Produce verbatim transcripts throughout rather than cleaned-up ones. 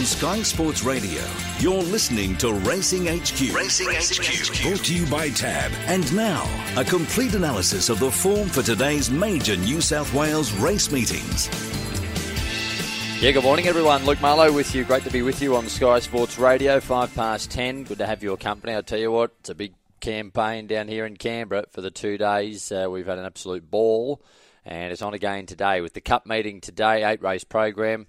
On Sky Sports Radio, you're listening to Racing H Q. Racing, Racing H Q. H Q. Brought to you by Tab. And now, a complete analysis of the form for today's major New South Wales race meetings. Yeah, good morning everyone. Luke Marlow with you. Great to be with you on Sky Sports Radio. Five past ten. Good to have your company. I'll tell you what, it's a big campaign down here in Canberra for the two days. Uh, we've had an absolute ball. And it's on again today with the Cup meeting today, eight race program.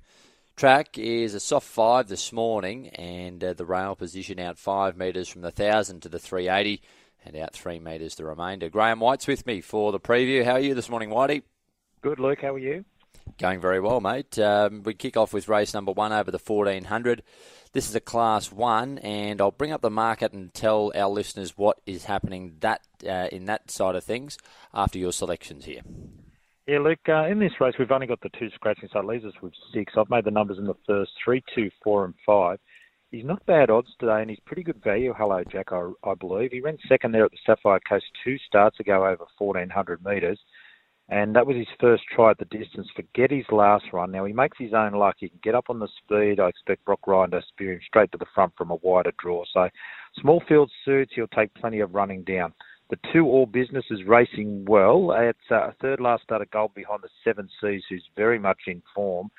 Track is a soft five this morning, and uh, the rail position out five metres from the one thousand to the three eighty, and out three metres the remainder. Graham White's with me for the preview. How are you this morning, Whitey? Good, Luke. How are you? Going very well, mate. Um, we kick off with race number one over the fourteen hundred. This is a class one, and I'll bring up the market and tell our listeners what is happening that uh, in that side of things after your selections here. Yeah, Luke, uh, in this race, we've only got the two scratching, so it leaves us with six. I've made the numbers in the first, three, two, four, and five. He's not bad odds today, and he's pretty good value. Hello, Jack, I, I believe. He ran second there at the Sapphire Coast two starts ago over fourteen hundred metres, and that was his first try at the distance. Forget his last run. Now, he makes his own luck. He can get up on the speed. I expect Brock Ryan to spear him straight to the front from a wider draw. So, small field suits, he'll take plenty of running down. The two All Business is racing well. It's a uh, third last start at Gold behind the Seven Seas, who's very much in form.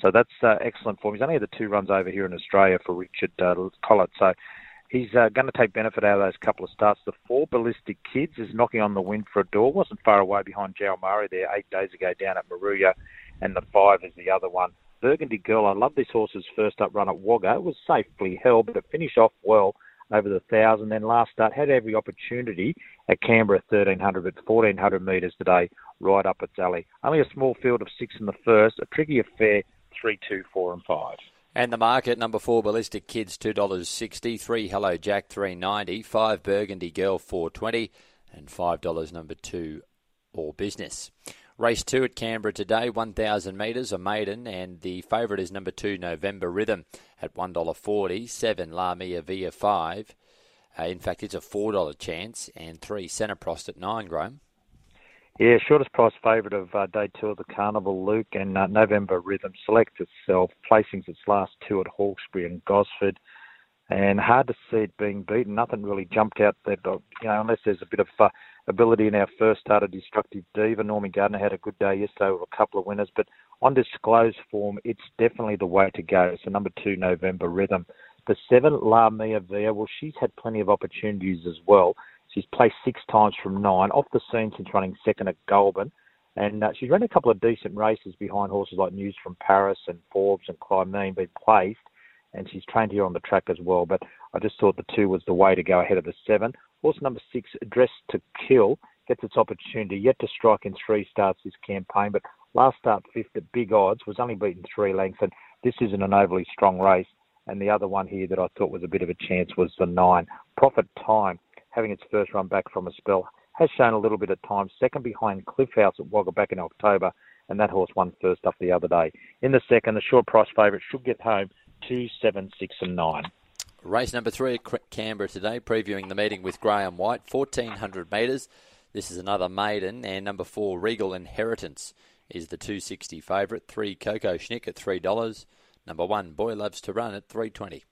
So that's uh, excellent form. He's only had the two runs over here in Australia for Richard uh, Collett. So he's uh, going to take benefit out of those couple of starts. The four Ballistic Kids is knocking on the win for a door. Wasn't far away behind Jaumari there eight days ago down at Maruya. And the five is the other one. Burgundy Girl, I love this horse's first up run at Wagga. It was safely held, but it finished off well over the one thousand. Then last start, had every opportunity at Canberra thirteen hundred, but fourteen hundred metres today, right up its alley. Only a small field of six in the first, a tricky affair, three, two, four and five. And the market, number four, Ballistic Kids, two dollars sixty, three, Hello Jack, three dollars ninety, five, Burgundy Girl, four dollars twenty, and five dollars number two, All Business. Race two at Canberra today, one thousand metres, a maiden, and the favourite is number two, November Rhythm, at one dollar forty, seven, La Mia Via, five. Uh, in fact, it's a four dollar chance, and three, Centreprost at nine, Graham. Yeah, shortest price favourite of uh, day two of the Carnival, Luke, and uh, November Rhythm selects itself, placings its last two at Hawkesbury and Gosford, and hard to see it being beaten. Nothing really jumped out there, but, you know, unless there's a bit of uh, ability in our first start of Destructive Diva. Normie Gardner had a good day yesterday with a couple of winners, but on disclosed form, it's definitely the way to go. So number two, November Rhythm. The seven, La Mia Via, well, she's had plenty of opportunities as well. She's placed six times from nine, off the scene since running second at Goulburn, and uh, she's run a couple of decent races behind horses like News from Paris and Forbes and Clymene been placed, and she's trained here on the track as well, but I just thought the two was the way to go ahead of the seven. Horse number six, Dressed to Kill, gets its opportunity, yet to strike in three starts this campaign, but last start fifth at big odds, was only beaten three lengths, and this isn't an overly strong race, and the other one here that I thought was a bit of a chance was the nine. Profit Time, having its first run back from a spell, has shown a little bit of time, second behind Cliff House at Wagga back in October, and that horse won first up the other day. In the second, the short price favourite should get home, two, seven, six, and nine. Race number three at Canberra today, previewing the meeting with Graham White, fourteen hundred metres. This is another maiden, and number four, Regal Inheritance, is the two sixty favourite. Three, Coco Schnick at three dollars. Number one, Boy Loves to Run at three twenty.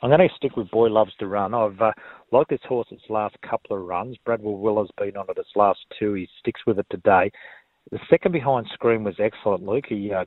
I'm going to stick with Boy Loves to Run. I've uh, liked this horse its last couple of runs. Bradwell Willow's been on it its last two. He sticks with it today. The second behind Scream was excellent, Luke. He uh,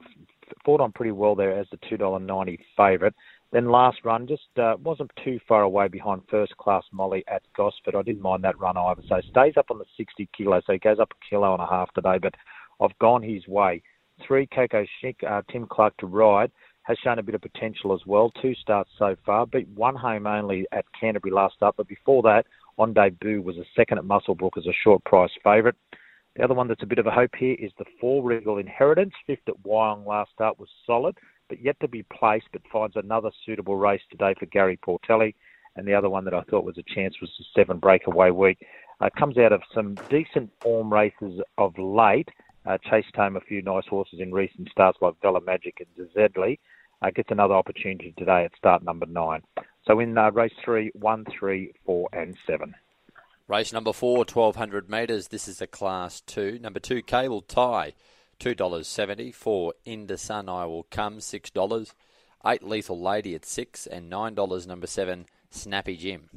fought on pretty well there as the two dollars ninety favourite. Then last run just uh, wasn't too far away behind First Class Molly at Gosford. I didn't mind that run either. So stays up on the sixty kilo, so he goes up a kilo and a half today, but I've gone his way. Three, Coco Schnick, uh, Tim Clark to ride, has shown a bit of potential as well. Two starts so far, beat one home only at Canterbury last up, but before that, on debut was a second at Muswellbrook as a short price favourite. The other one that's a bit of a hope here is the four, Regal Inheritance. Fifth at Wyong last start was solid, but yet to be placed, but finds another suitable race today for Gary Portelli. And the other one that I thought was a chance was the seven, Breakaway Week. Uh, comes out of some decent form races of late. Uh, chased home a few nice horses in recent starts like Vela Magic and Zedley. Uh, gets another opportunity today at start number nine. So in uh, race three, one, three, four and seven. Race number four, twelve hundred metres. This is a class two. Number two, Cable Tie, two dollars seventy. Four, In the Sun I Will Come, six dollars. eight Lethal Lady at six, and nine dollars number seven, Snappy Jim.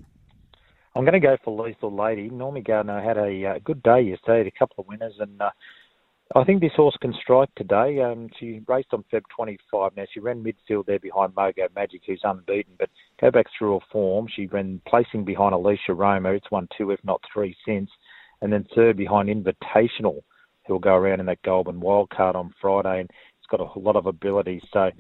I'm going to go for Lethal Lady. Normie Gardner had a uh, good day yesterday, had a couple of winners, and uh, I think this horse can strike today. Um, she raced on February twenty-fifth. Now, she ran midfield there behind Mogo Magic, who's unbeaten, but go back through her form. She ran placing behind Alicia Roma. It's won two, if not three, since. And then third behind Invitational, who will go around in that Goulburn wildcard on Friday. And it's got a lot of ability. So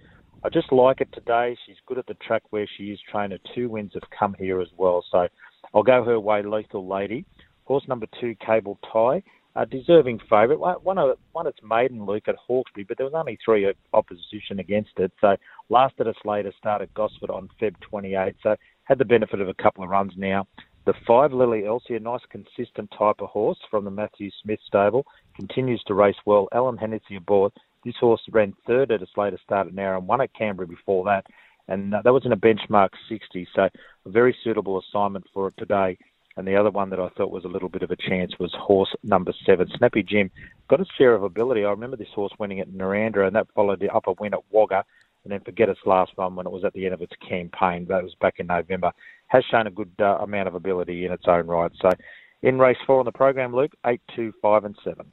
I just like it today. She's good at the track where she is trained. Her two wins have come here as well. So I'll go her way, Lethal Lady. Horse number two, Cable Tie. A deserving favourite. One of one its maiden, Luke, at Hawkesbury, but there was only three opposition against it. So last at a Slater start at Gosford on February twenty-eighth. So had the benefit of a couple of runs now. The five, Lily Elsie, a nice consistent type of horse from the Matthew Smith stable, continues to race well. Alan Hennessy aboard. This horse ran third at a Slater start at Narra and won at Canberra before that. And that was in a benchmark sixty. So a very suitable assignment for it today. And the other one that I thought was a little bit of a chance was horse number seven, Snappy Jim. Got its share of ability. I remember this horse winning at Naranda, and that followed the upper win at Wagga, and then forget its last one when it was at the end of its campaign. That was back in November. Has shown a good uh, amount of ability in its own right. So in race four on the program, Luke, eight, two, five, and seven.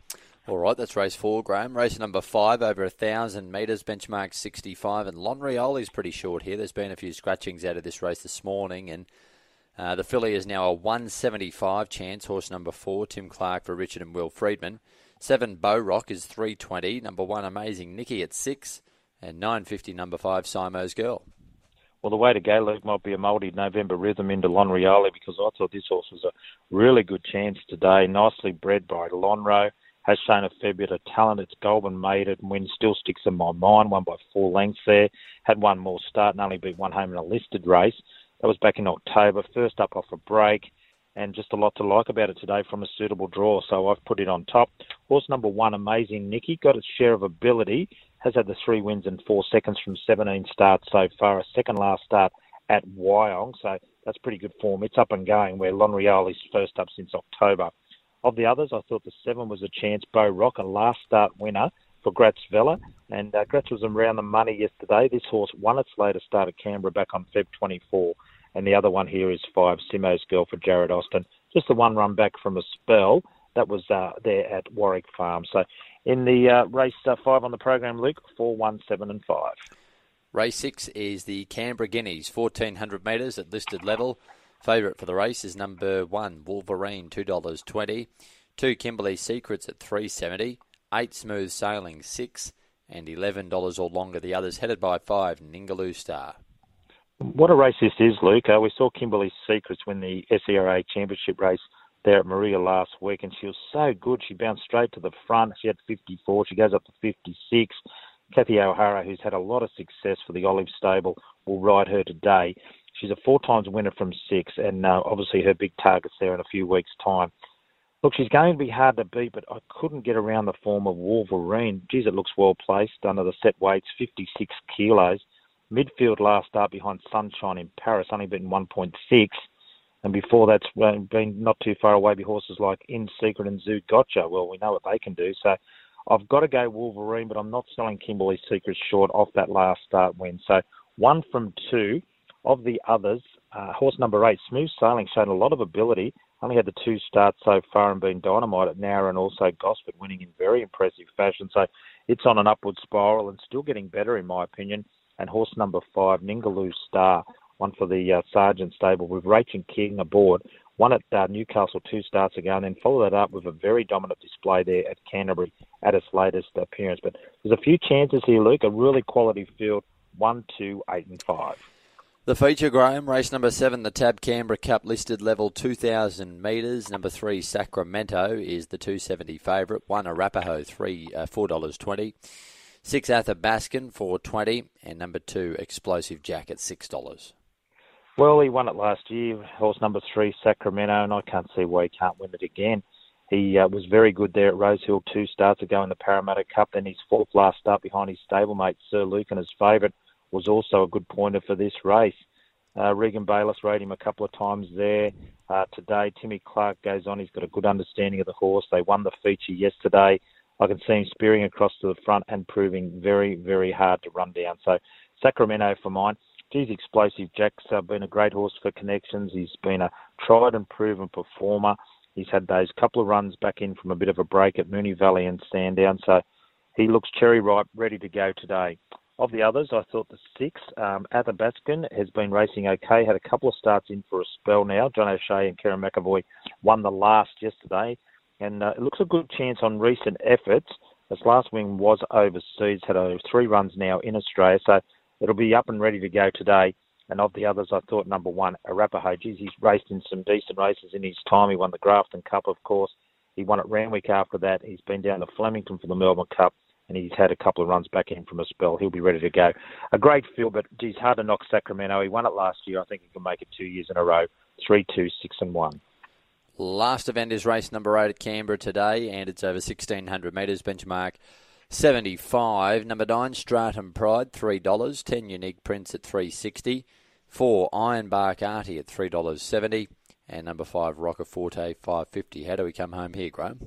All right, that's race four, Graham. Race number five, over one thousand metres, benchmark sixty-five. And Lonrioli's pretty short here. There's been a few scratchings out of this race this morning, and Uh, the filly is now a one seventy-five chance. Horse number four, Tim Clark for Richard and Will Friedman. Seven, Bow Rock is three twenty. Number one, Amazing Nikki at six. And nine fifty, number five, Simo's Girl. Well, the way to go, Luke, might be a multi-November rhythm into Lonrioli, because I thought this horse was a really good chance today. Nicely bred by Lonro. Has shown a fair bit of talent. It's Goulburn maiden win still sticks in my mind. Won by four lengths there. Had one more start and only beat one home in a listed race. That was back in October, first up off a break, and just a lot to like about it today from a suitable draw, so I've put it on top. Horse number one, Amazing Nikki, got its share of ability, has had the three wins and four seconds from seventeen starts so far, a second last start at Wyong, so that's pretty good form. It's up and going, where Lonrioli's first up since October. Of the others, I thought the seven was a chance, Bow Rock, a last start winner for Gratz Vella, and uh, Gratz was around the money yesterday. This horse won its later start at Canberra back on February twenty-fourth. And the other one here is five, Simo's Girl for Jared Austin. Just the one run back from a spell. That was uh, there at Warwick Farm. So in the uh, race uh, five on the program, Luke, four, one, seven and five. Race six is the Canberra Guineas, fourteen hundred metres at listed level. Favourite for the race is number one, Wolverine, two dollars twenty. Two, Kimberley Secrets at three dollars seventy. Eight, Smooth Sailing, six. And eleven dollars or longer. The others headed by five, Ningaloo Star. What a race this is, Luke. Uh, we saw Kimberley Secrets win the S E R A Championship race there at Maria last week, and she was so good. She bounced straight to the front. She had fifty-four. She goes up to fifty-six. Kathy O'Hara, who's had a lot of success for the Olive Stable, will ride her today. She's a four-times winner from six, and uh, obviously her big target's there in a few weeks' time. Look, she's going to be hard to beat, but I couldn't get around the form of Wolverine. Geez, it looks well-placed under the set weights, fifty-six kilos. Midfield last start behind Sunshine in Paris, only beaten one point six. And before that's been not too far away by horses like In Secret and Zoo Gotcha. Well, we know what they can do. So I've got to go Wolverine, but I'm not selling Kimberley Secrets short off that last start win. So one from two. Of the others, uh, horse number eight, Smooth Sailing, showed a lot of ability. Only had the two starts so far and been dynamite at Nowra and also Gosford, winning in very impressive fashion. So it's on an upward spiral and still getting better in my opinion. And horse number five, Ningaloo Star, one for the uh, Sergeant stable with Rachel King aboard. One at uh, Newcastle two starts ago, and then followed that up with a very dominant display there at Canterbury at its latest appearance. But there's a few chances here, Luke, a really quality field, one, two, eight and five. The feature, Graham, race number seven, the Tab Canberra Cup listed level two thousand metres. Number three, Sacramento is the two seventy favourite. One, Arapahoe, three, uh, four dollars twenty. Six, Athabaskan, four dollars twenty, and number two, Explosive Jack at six dollars. Well, he won it last year, horse number three, Sacramento, and I can't see why he can't win it again. He uh, was very good there at Rosehill two starts ago in the Parramatta Cup, then his fourth last start behind his stablemate, Sir Luke, and his favourite was also a good pointer for this race. Uh, Regan Bayless rode him a couple of times there uh, today. Timmy Clark goes on, he's got a good understanding of the horse. They won the feature yesterday. I can see him spearing across to the front and proving very, very hard to run down. So Sacramento for mine. Geez, Explosive Jack's uh, been a great horse for connections. He's been a tried and proven performer. He's had those couple of runs back in from a bit of a break at Moonee Valley and Sandown, so he looks cherry ripe, ready to go today. Of the others, I thought the six, um, Athabaskan has been racing okay, had a couple of starts in for a spell now. John O'Shea and Karen McAvoy won the last yesterday, and uh, it looks a good chance on recent efforts. Its last win was overseas, had uh, three runs now in Australia, so it'll be up and ready to go today. And of the others, I thought number one, Arapahoe. Geez, he's raced in some decent races in his time. He won the Grafton Cup, of course. He won at Randwick after that. He's been down to Flemington for the Melbourne Cup, and he's had a couple of runs back in from a spell. He'll be ready to go. A great field, but geez, hard to knock Sacramento. He won it last year. I think he can make it two years in a row. Three, two, six, and one. Last event is race number eight at Canberra today, and it's over sixteen hundred metres, benchmark seventy-five. Number nine, Stratum Pride, three dollars. ten Unique Prince at three dollars sixty. four, Ironbark Artie at three dollars seventy. And number five, Roccaforte, five dollars fifty. How do we come home here, Graham?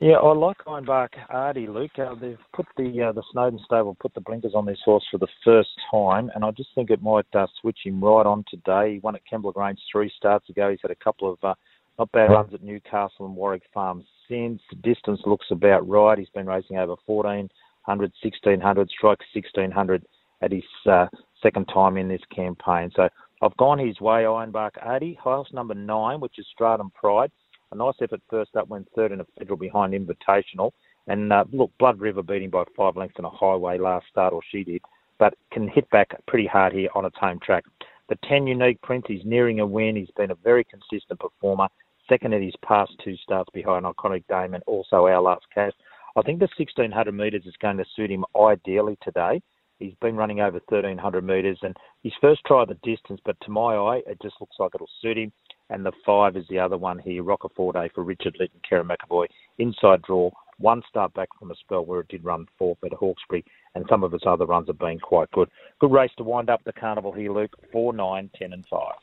Yeah, I like Ironbark Artie, Luke. Uh, they've put the uh, the Snowden stable, put the blinkers on this horse for the first time, and I just think it might uh, switch him right on today. He won at Kembla Grange three starts ago. He's had a couple of uh, not bad runs at Newcastle and Warwick Farms since. The distance looks about right. He's been racing over fourteen hundred, sixteen hundred, strikes sixteen hundred at his uh, second time in this campaign. So I've gone his way, Ironbark eighty. Horse number nine, which is Stratum Pride. A nice effort first up, went third in a federal behind Invitational. And uh, look, Blood River beating by five lengths on a highway last start, or she did, but can hit back pretty hard here on its home track. The ten Unique Prince, he's nearing a win. He's been a very consistent performer. Second at his past two starts behind Iconic Dame and also Our Last Cast. I think the sixteen hundred metres is going to suit him ideally today. He's been running over thirteen hundred metres, and he's first tried the distance, but to my eye, it just looks like it'll suit him. And the five is the other one here, Roccaforte for Richard Litton, Karen McAvoy. Inside draw, one start back from a spell where it did run fourth at Hawkesbury, and some of its other runs have been quite good. Good race to wind up the carnival here, Luke. four, nine, ten and five.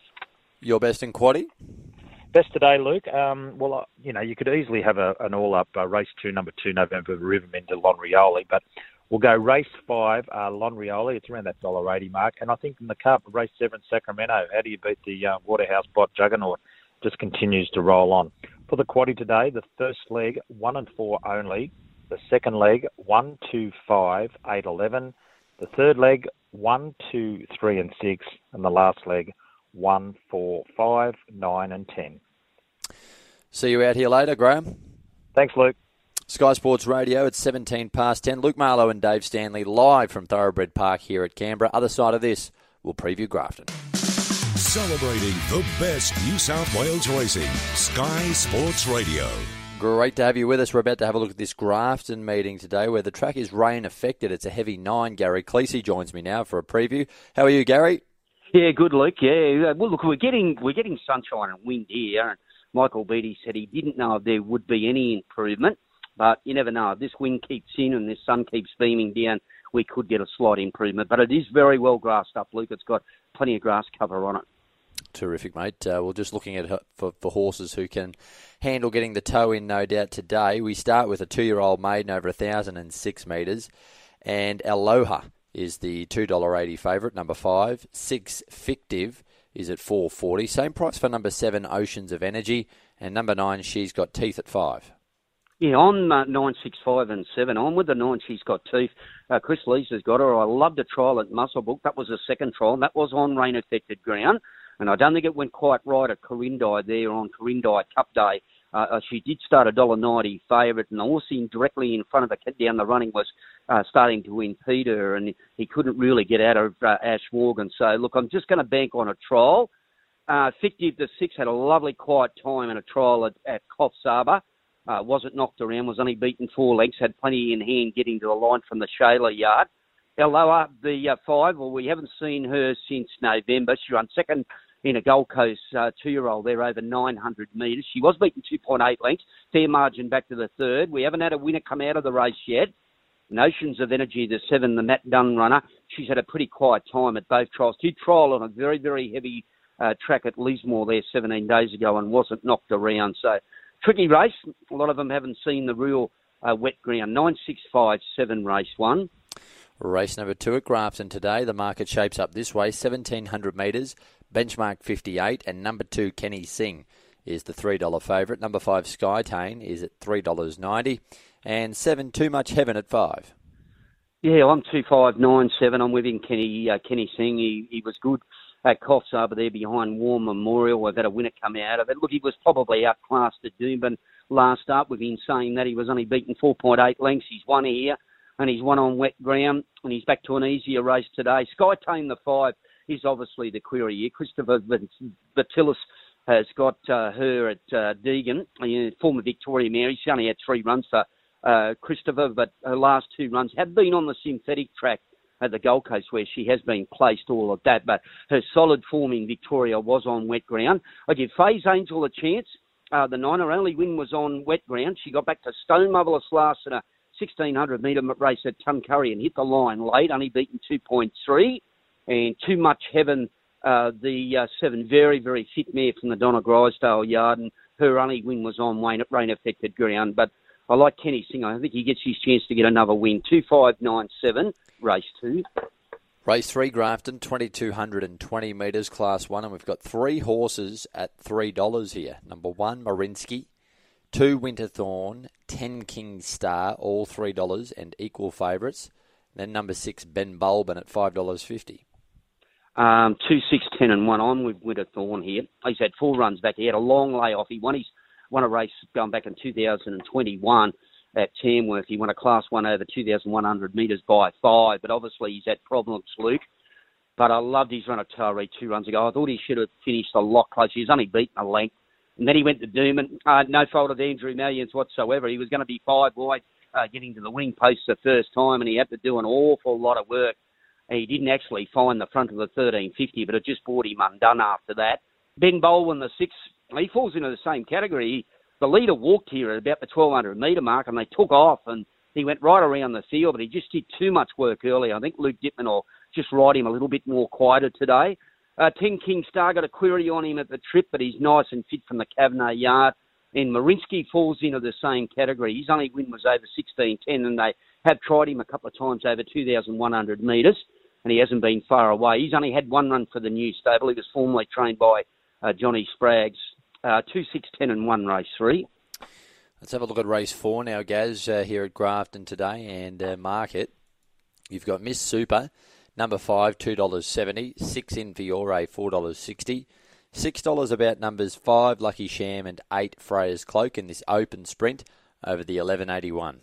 Your best in quaddie? Best today, Luke. Um, well, you know, you could easily have a, an all-up uh, race two, number two, November Rivermen to Lonrioli, but we'll go race five, uh, Lonrioli. It's around that one dollar eighty mark, and I think in the Cup, race seven, Sacramento. How do you beat the uh, Waterhouse Bot Juggernaut? Just continues to roll on. For the quaddie today, the first leg, one and four only. The second leg, one, two, five, eight, eleven. The third leg, one, two, three, and six, and the last leg, one, four, five, nine, and ten. See you out here later, Graham. Thanks, Luke. Sky Sports Radio at seventeen past ten. Luke Marlow and Dave Stanley live from Thoroughbred Park here at Canberra. Other side of this, we'll preview Grafton. Celebrating the best New South Wales racing, Sky Sports Radio. Great to have you with us. We're about to have a look at this Grafton meeting today where the track is rain affected. It's a heavy nine. Gary Cleesey joins me now for a preview. How are you, Gary? Yeah, good, Luke. Yeah, well, look, we're getting we're getting sunshine and wind here. And Michael Beattie said he didn't know if there would be any improvement, but you never know. If this wind keeps in and this sun keeps beaming down, we could get a slight improvement. But it is very well grassed up, Luke. It's got plenty of grass cover on it. Terrific, mate. Uh, we're just looking at for, for horses who can handle getting the toe in, no doubt, today. We start with a two-year-old maiden over one thousand six metres, and Aloha is the two dollars eighty favourite, number five. Six, Fictive, is at four dollars forty. Same price for number seven, Oceans of Energy. And number nine, She's Got Teeth at five. Yeah, I'm uh, nine, six, five and seven. I'm with the nine, She's Got Teeth. Uh, Chris Lees has got her. I loved a trial at Muswellbrook. That was the second trial, and that was on rain-affected ground. And I don't think it went quite right at Quirindi there on Quirindi Cup Day. Uh, she did start a one dollar ninety favourite, and the horse directly in front of the kid down the running was uh, starting to impede her, and he couldn't really get out of uh, Ash Morgan. So, look, I'm just going to bank on a trial. Uh, Fictive the six had a lovely quiet time in a trial at, at Coffs Harbour. Uh, wasn't knocked around, was only beaten four lengths, had plenty in hand getting to the line from the Shaler Yard. Hello, the uh, five, well, we haven't seen her since November. She ran second in a Gold Coast uh, two-year-old there over nine hundred metres. She was beaten two point eight lengths, fair margin back to the third. We haven't had a winner come out of the race yet. Notions of Energy, the seven, the Matt Dunn runner. She's had a pretty quiet time at both trials. She trialled on a very, very heavy uh, track at Lismore there seventeen days ago and wasn't knocked around. So, tricky race. A lot of them haven't seen the real uh, wet ground. nine, six, five, seven, race one. Race number two at Grafton today. The market shapes up this way. seventeen hundred metres, benchmark fifty-eight, and number two, Kenny Singh, is the three dollar favourite. Number five, Skytane, is at three dollars ninety. And seven, Too Much Heaven at five. Yeah, I'm two five nine seven. I'm with him, Kenny, uh, Kenny Singh. He, he was good at Coffs Harbour there behind War Memorial. I've had a winner come out of it. Look, he was probably outclassed at Doomben last up, with him saying that he was only beaten four point eight lengths. He's won here, and he's won on wet ground, and he's back to an easier race today. Skytane the five is obviously the query here. Christopher Batillas has got uh, her at uh, Deegan, a former Victoria mare. She's only had three runs for uh, Christopher, but her last two runs have been on the synthetic track at the Gold Coast, where she has been placed, all of that. But her solid form in Victoria was on wet ground. I give Faye's Angel a chance. Uh, the nine, her only win was on wet ground. She got back to Stone Marvellous last in a sixteen hundred metre race at Tuncurry and hit the line late, only beaten two point three. And Too Much Heaven, uh, the uh, seven, very, very fit mare from the Donna Grisdale yard, and her only win was on rain-affected ground. But I like Kenny Singh. I think he gets his chance to get another win. two five nine seven, race two. Race three, Grafton, twenty-two twenty metres, class one, and we've got three horses at three dollars here. Number one, Marinsky. Two, Winterthorn, ten, King Star, all three dollars and equal favourites. Then number six, Ben Bulben at five dollars fifty. Um, two, six, ten and one. I'm with Winterthorn here. He's had four runs back. He had a long layoff. He won, his, won a race going back in two thousand twenty-one at Tamworth. He won a class one over two thousand one hundred metres by five. But obviously he's had problems, Luke. But I loved his run at Taree two runs ago. I thought he should have finished a lot closer. He's only beaten a length. And then he went to Doomben. Uh, no fault of Andrew Mallions whatsoever. He was going to be five wide, uh, getting to the winning post the first time, and he had to do an awful lot of work. And he didn't actually find the front of the thirteen fifty, but it just brought him undone after that. Ben Bolwin, the six, he falls into the same category. He, the leader walked here at about the twelve hundred metre mark, and they took off, and he went right around the field, but he just did too much work early. I think Luke Dittman will just ride him a little bit more quieter today. Uh, ten King Star got a query on him at the trip, but he's nice and fit from the Kavanagh Yard. And Marinsky falls into the same category. His only win was over sixteen ten, and they have tried him a couple of times over two thousand one hundred metres, and he hasn't been far away. He's only had one run for the new stable. He was formerly trained by uh, Johnny Sprague. Uh, two, six, ten and one, race three. Let's have a look at race four now, Gaz, uh, here at Grafton today and uh, market. You've got Miss Super. Number five, two dollars seventy. Six, In Fiore, four dollars sixty. six dollars about numbers five, Lucky Sham, and eight, Freya's Cloak in this open sprint over the eleven eighty-one.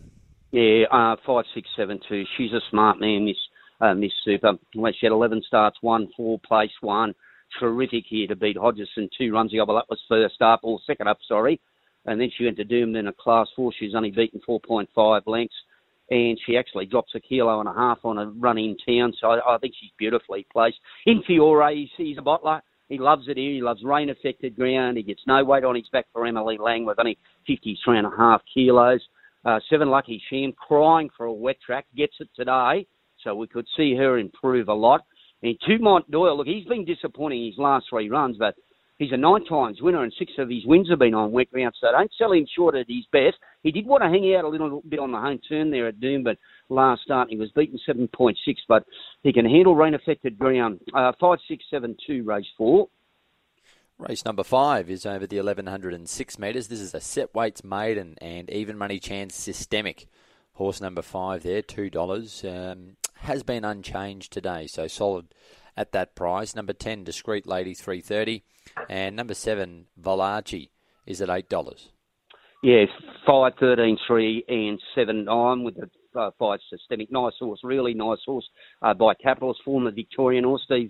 Yeah, uh, five, six, seven, two. She's a smart man, Miss uh, Miss Super. Well, she had eleven starts, one, four, place one. Terrific here to beat Hodgson two runs ago. Well, that was first up, or second up, sorry. And then she went to Doomben in a class four. She's only beaten four point five lengths. And she actually drops a kilo and a half on a run in town, so I, I think she's beautifully placed. In Fiore, he's, he's a bottler. He loves it here. He loves rain-affected ground. He gets no weight on his back for Emily Lang with only fifty-three and a half kilos. Uh, seven, Lucky Sham, crying for a wet track, gets it today, so we could see her improve a lot. And Tumont Doyle, look, he's been disappointing his last three runs, but he's a nine times winner, and six of his wins have been on wet ground, so don't sell him short at his best. He did want to hang out a little bit on the home turn there at Doomben, but last start he was beaten seven point six, but he can handle rain-affected ground. Uh, five, six, seven, two, race four. Race number five is over the eleven oh six metres. This is a set weights maiden and even money chance Systemic. Horse number five there, two dollars. Um, has been unchanged today, so solid at that price. Number ten, Discreet Lady, three thirty, and number seven, Valachi, is at eight dollars. Yes, five, thirteen, three, and seven. I'm with the uh, five Systemic. Nice horse, really nice horse uh, by Capitalist, former Victorian horse. Steve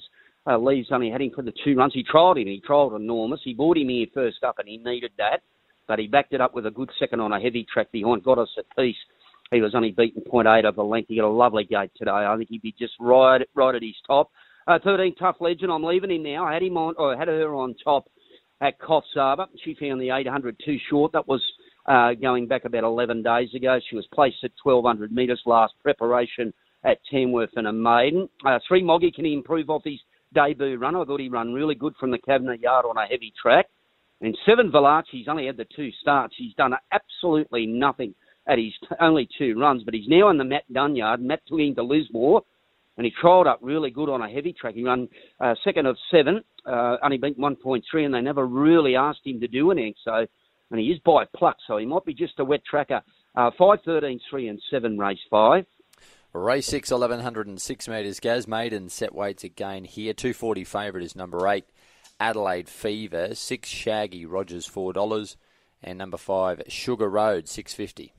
uh, Leaves only had him for the two runs. He trialled him. He trialled enormous. He bought him here first up, and he needed that, but he backed it up with a good second on a heavy track behind. Got us a piece. He was only beaten point eight over length. He got a lovely gate today. I think he'd be just right, right at his top. Uh, thirteen, Tough Legend. I'm leaving him now. I had him on, or had her on top at Coffs Harbour. She found the eight hundred too short. That was uh, going back about eleven days ago. She was placed at twelve hundred metres last preparation at Tamworth and a maiden. Uh, three, Moggy, can he improve off his debut run? I thought he ran really good from the Kavanagh Yard on a heavy track. And seven, Valachi's only had the two starts. He's done absolutely nothing at his t- only two runs, but he's now in the Matt Dunn yard. Matt's looking to Lismore, and he trialled up really good on a heavy track. He ran uh, second of seven, uh, only beat one point three, and they never really asked him to do anything. So, and he is by pluck, so he might be just a wet tracker. Uh, five, thirteen, three and seven, race five. Race six, eleven oh six metres, Gaz. Maiden set weights again here. two forty favourite is number eight, Adelaide Fever. Six, Shaggy Rogers, four dollars. And number five, Sugar Road, six fifty.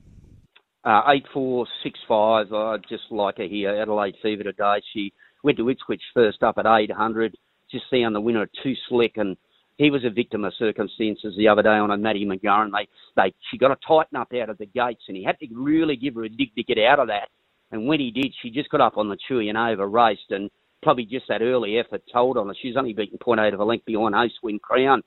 Uh, eight, four, six, five. I just like her here. Adelaide Fever today. She went to Ipswich first up at eight hundred. Just found the winner too slick, and he was a victim of circumstances the other day on a Matty McGurran. They, they, she got to tighten up out of the gates, and he had to really give her a dig to get out of that. And when he did, she just got up on the chewy and over-raced, and probably just that early effort told on her. She's only beaten point eight of a length behind Ace Win Crown.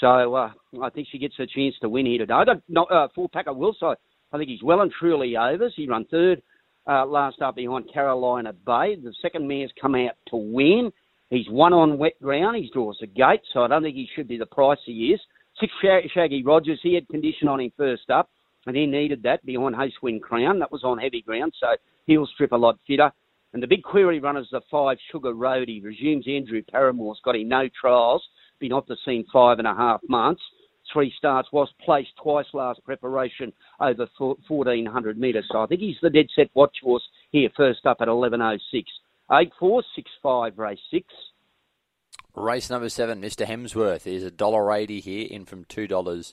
So uh, I think she gets her chance to win here today. I don't know, uh, full pack of Wilson. I think he's well and truly overs. He ran third uh, last up behind Carolina Bay. The second mare's come out to win. He's won on wet ground. He draws the gate, so I don't think he should be the price he is. Six, Shaggy Rogers. He had condition on him first up, and he needed that behind Hastewin Crown. That was on heavy ground, so he'll strip a lot fitter. And the big query runner's the five, Sugar Road. He resumes Andrew Paramore's got him no trials. Been off the scene five and a half months. Three starts, was placed twice last preparation over fourteen hundred metres. So I think he's the dead set watch horse here, first up at eleven oh six. eight, four, six, five, race six. Race number seven, Mister Hemsworth, is one dollar eighty here, in from two dollars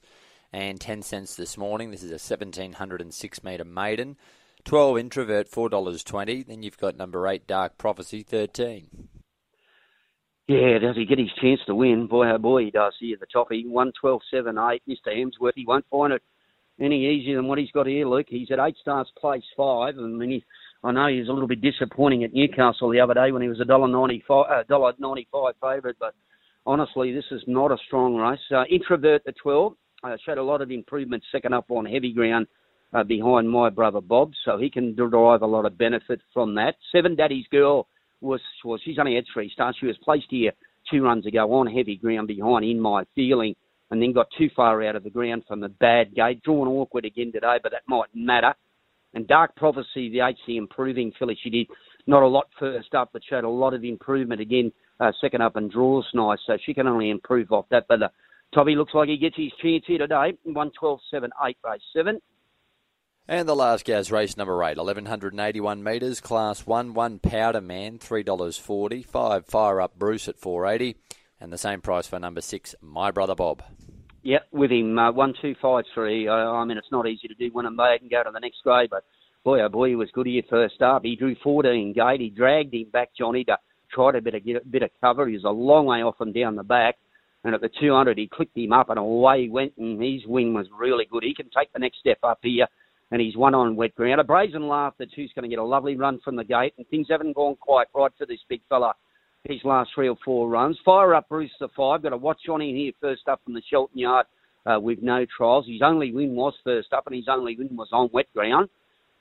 ten this morning. This is a seventeen oh six metre maiden. twelve, Introvert, four dollars twenty. Then you've got number eight, Dark Prophecy, thirteen. Yeah, does he get his chance to win? Boy, oh boy, he does here at the top. He won twelve, seven, eight. Mister Hemsworth, he won't find it any easier than what he's got here, Luke. He's at eight starts, place five. And then he, I know he was a little bit disappointing at Newcastle the other day when he was a one dollar ninety-five, one dollar ninety-five favourite. But honestly, this is not a strong race. Uh, Introvert, the twelve, uh, showed a lot of improvement second up on heavy ground uh, behind My Brother Bob. So he can derive a lot of benefit from that. Seven, Daddy's Girl. Was, was she's only had three starts. She was placed here two runs ago on heavy ground behind In My Feeling, and then got too far out of the ground from a bad gate. Drawn awkward again today, but that mightn't matter. And Dark Prophecy, the eight's the improving filly. She did not a lot first up, but showed a lot of improvement again uh, second up and draws nice, so she can only improve off that. But uh, Toby looks like he gets his chance here today. one, twelve, seven, eight, race seven. And the last, Gaz, race number eight, eleven eighty-one metres, class one, one Powder Man, three dollars forty, five Fire Up Bruce at four eighty, and the same price for number six, My Brother Bob. Yep, with him, uh, one, two, five, three. Uh, I mean, it's not easy to do when a maiden go to the next grade, but boy, oh boy, he was good here first up. He drew fourteen gate, he dragged him back, Johnny, to try to get a bit of, bit of cover. He was a long way off him down the back, and at the two hundred, he clicked him up and away he went, and his wing was really good. He can take the next step up here. And he's won on wet ground. A brazen laugh that she's going to get a lovely run from the gate. And things haven't gone quite right for this big fella. His last three or four runs. Fire Up Bruce the five. Got a watch on him here first up from the Shelton Yard uh, with no trials. His only win was first up, and his only win was on wet ground.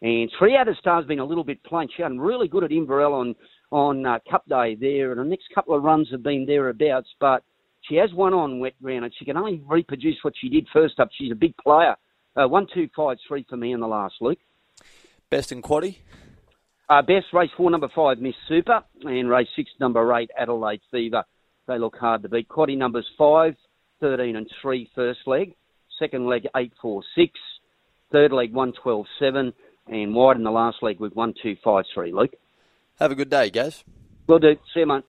And Three Out of Star's been a little bit plain. She done really good at Inverell on, on uh, Cup Day there. And the next couple of runs have been thereabouts. But she has won on wet ground, and she can only reproduce what she did first up. She's a big player. Uh, one, two, five, three for me in the last, Luke. Best in quaddy? Uh, best, race four, number five, Miss Super. And race six, number eight, Adelaide Fever. They look hard to beat. Quaddy numbers five, thirteen and three, first leg. Second leg, eight, four, six. Third leg, one, twelve, seven. And wide in the last leg with one, two, five, three, Luke. Have a good day, Gaz. Will do. See you, mate.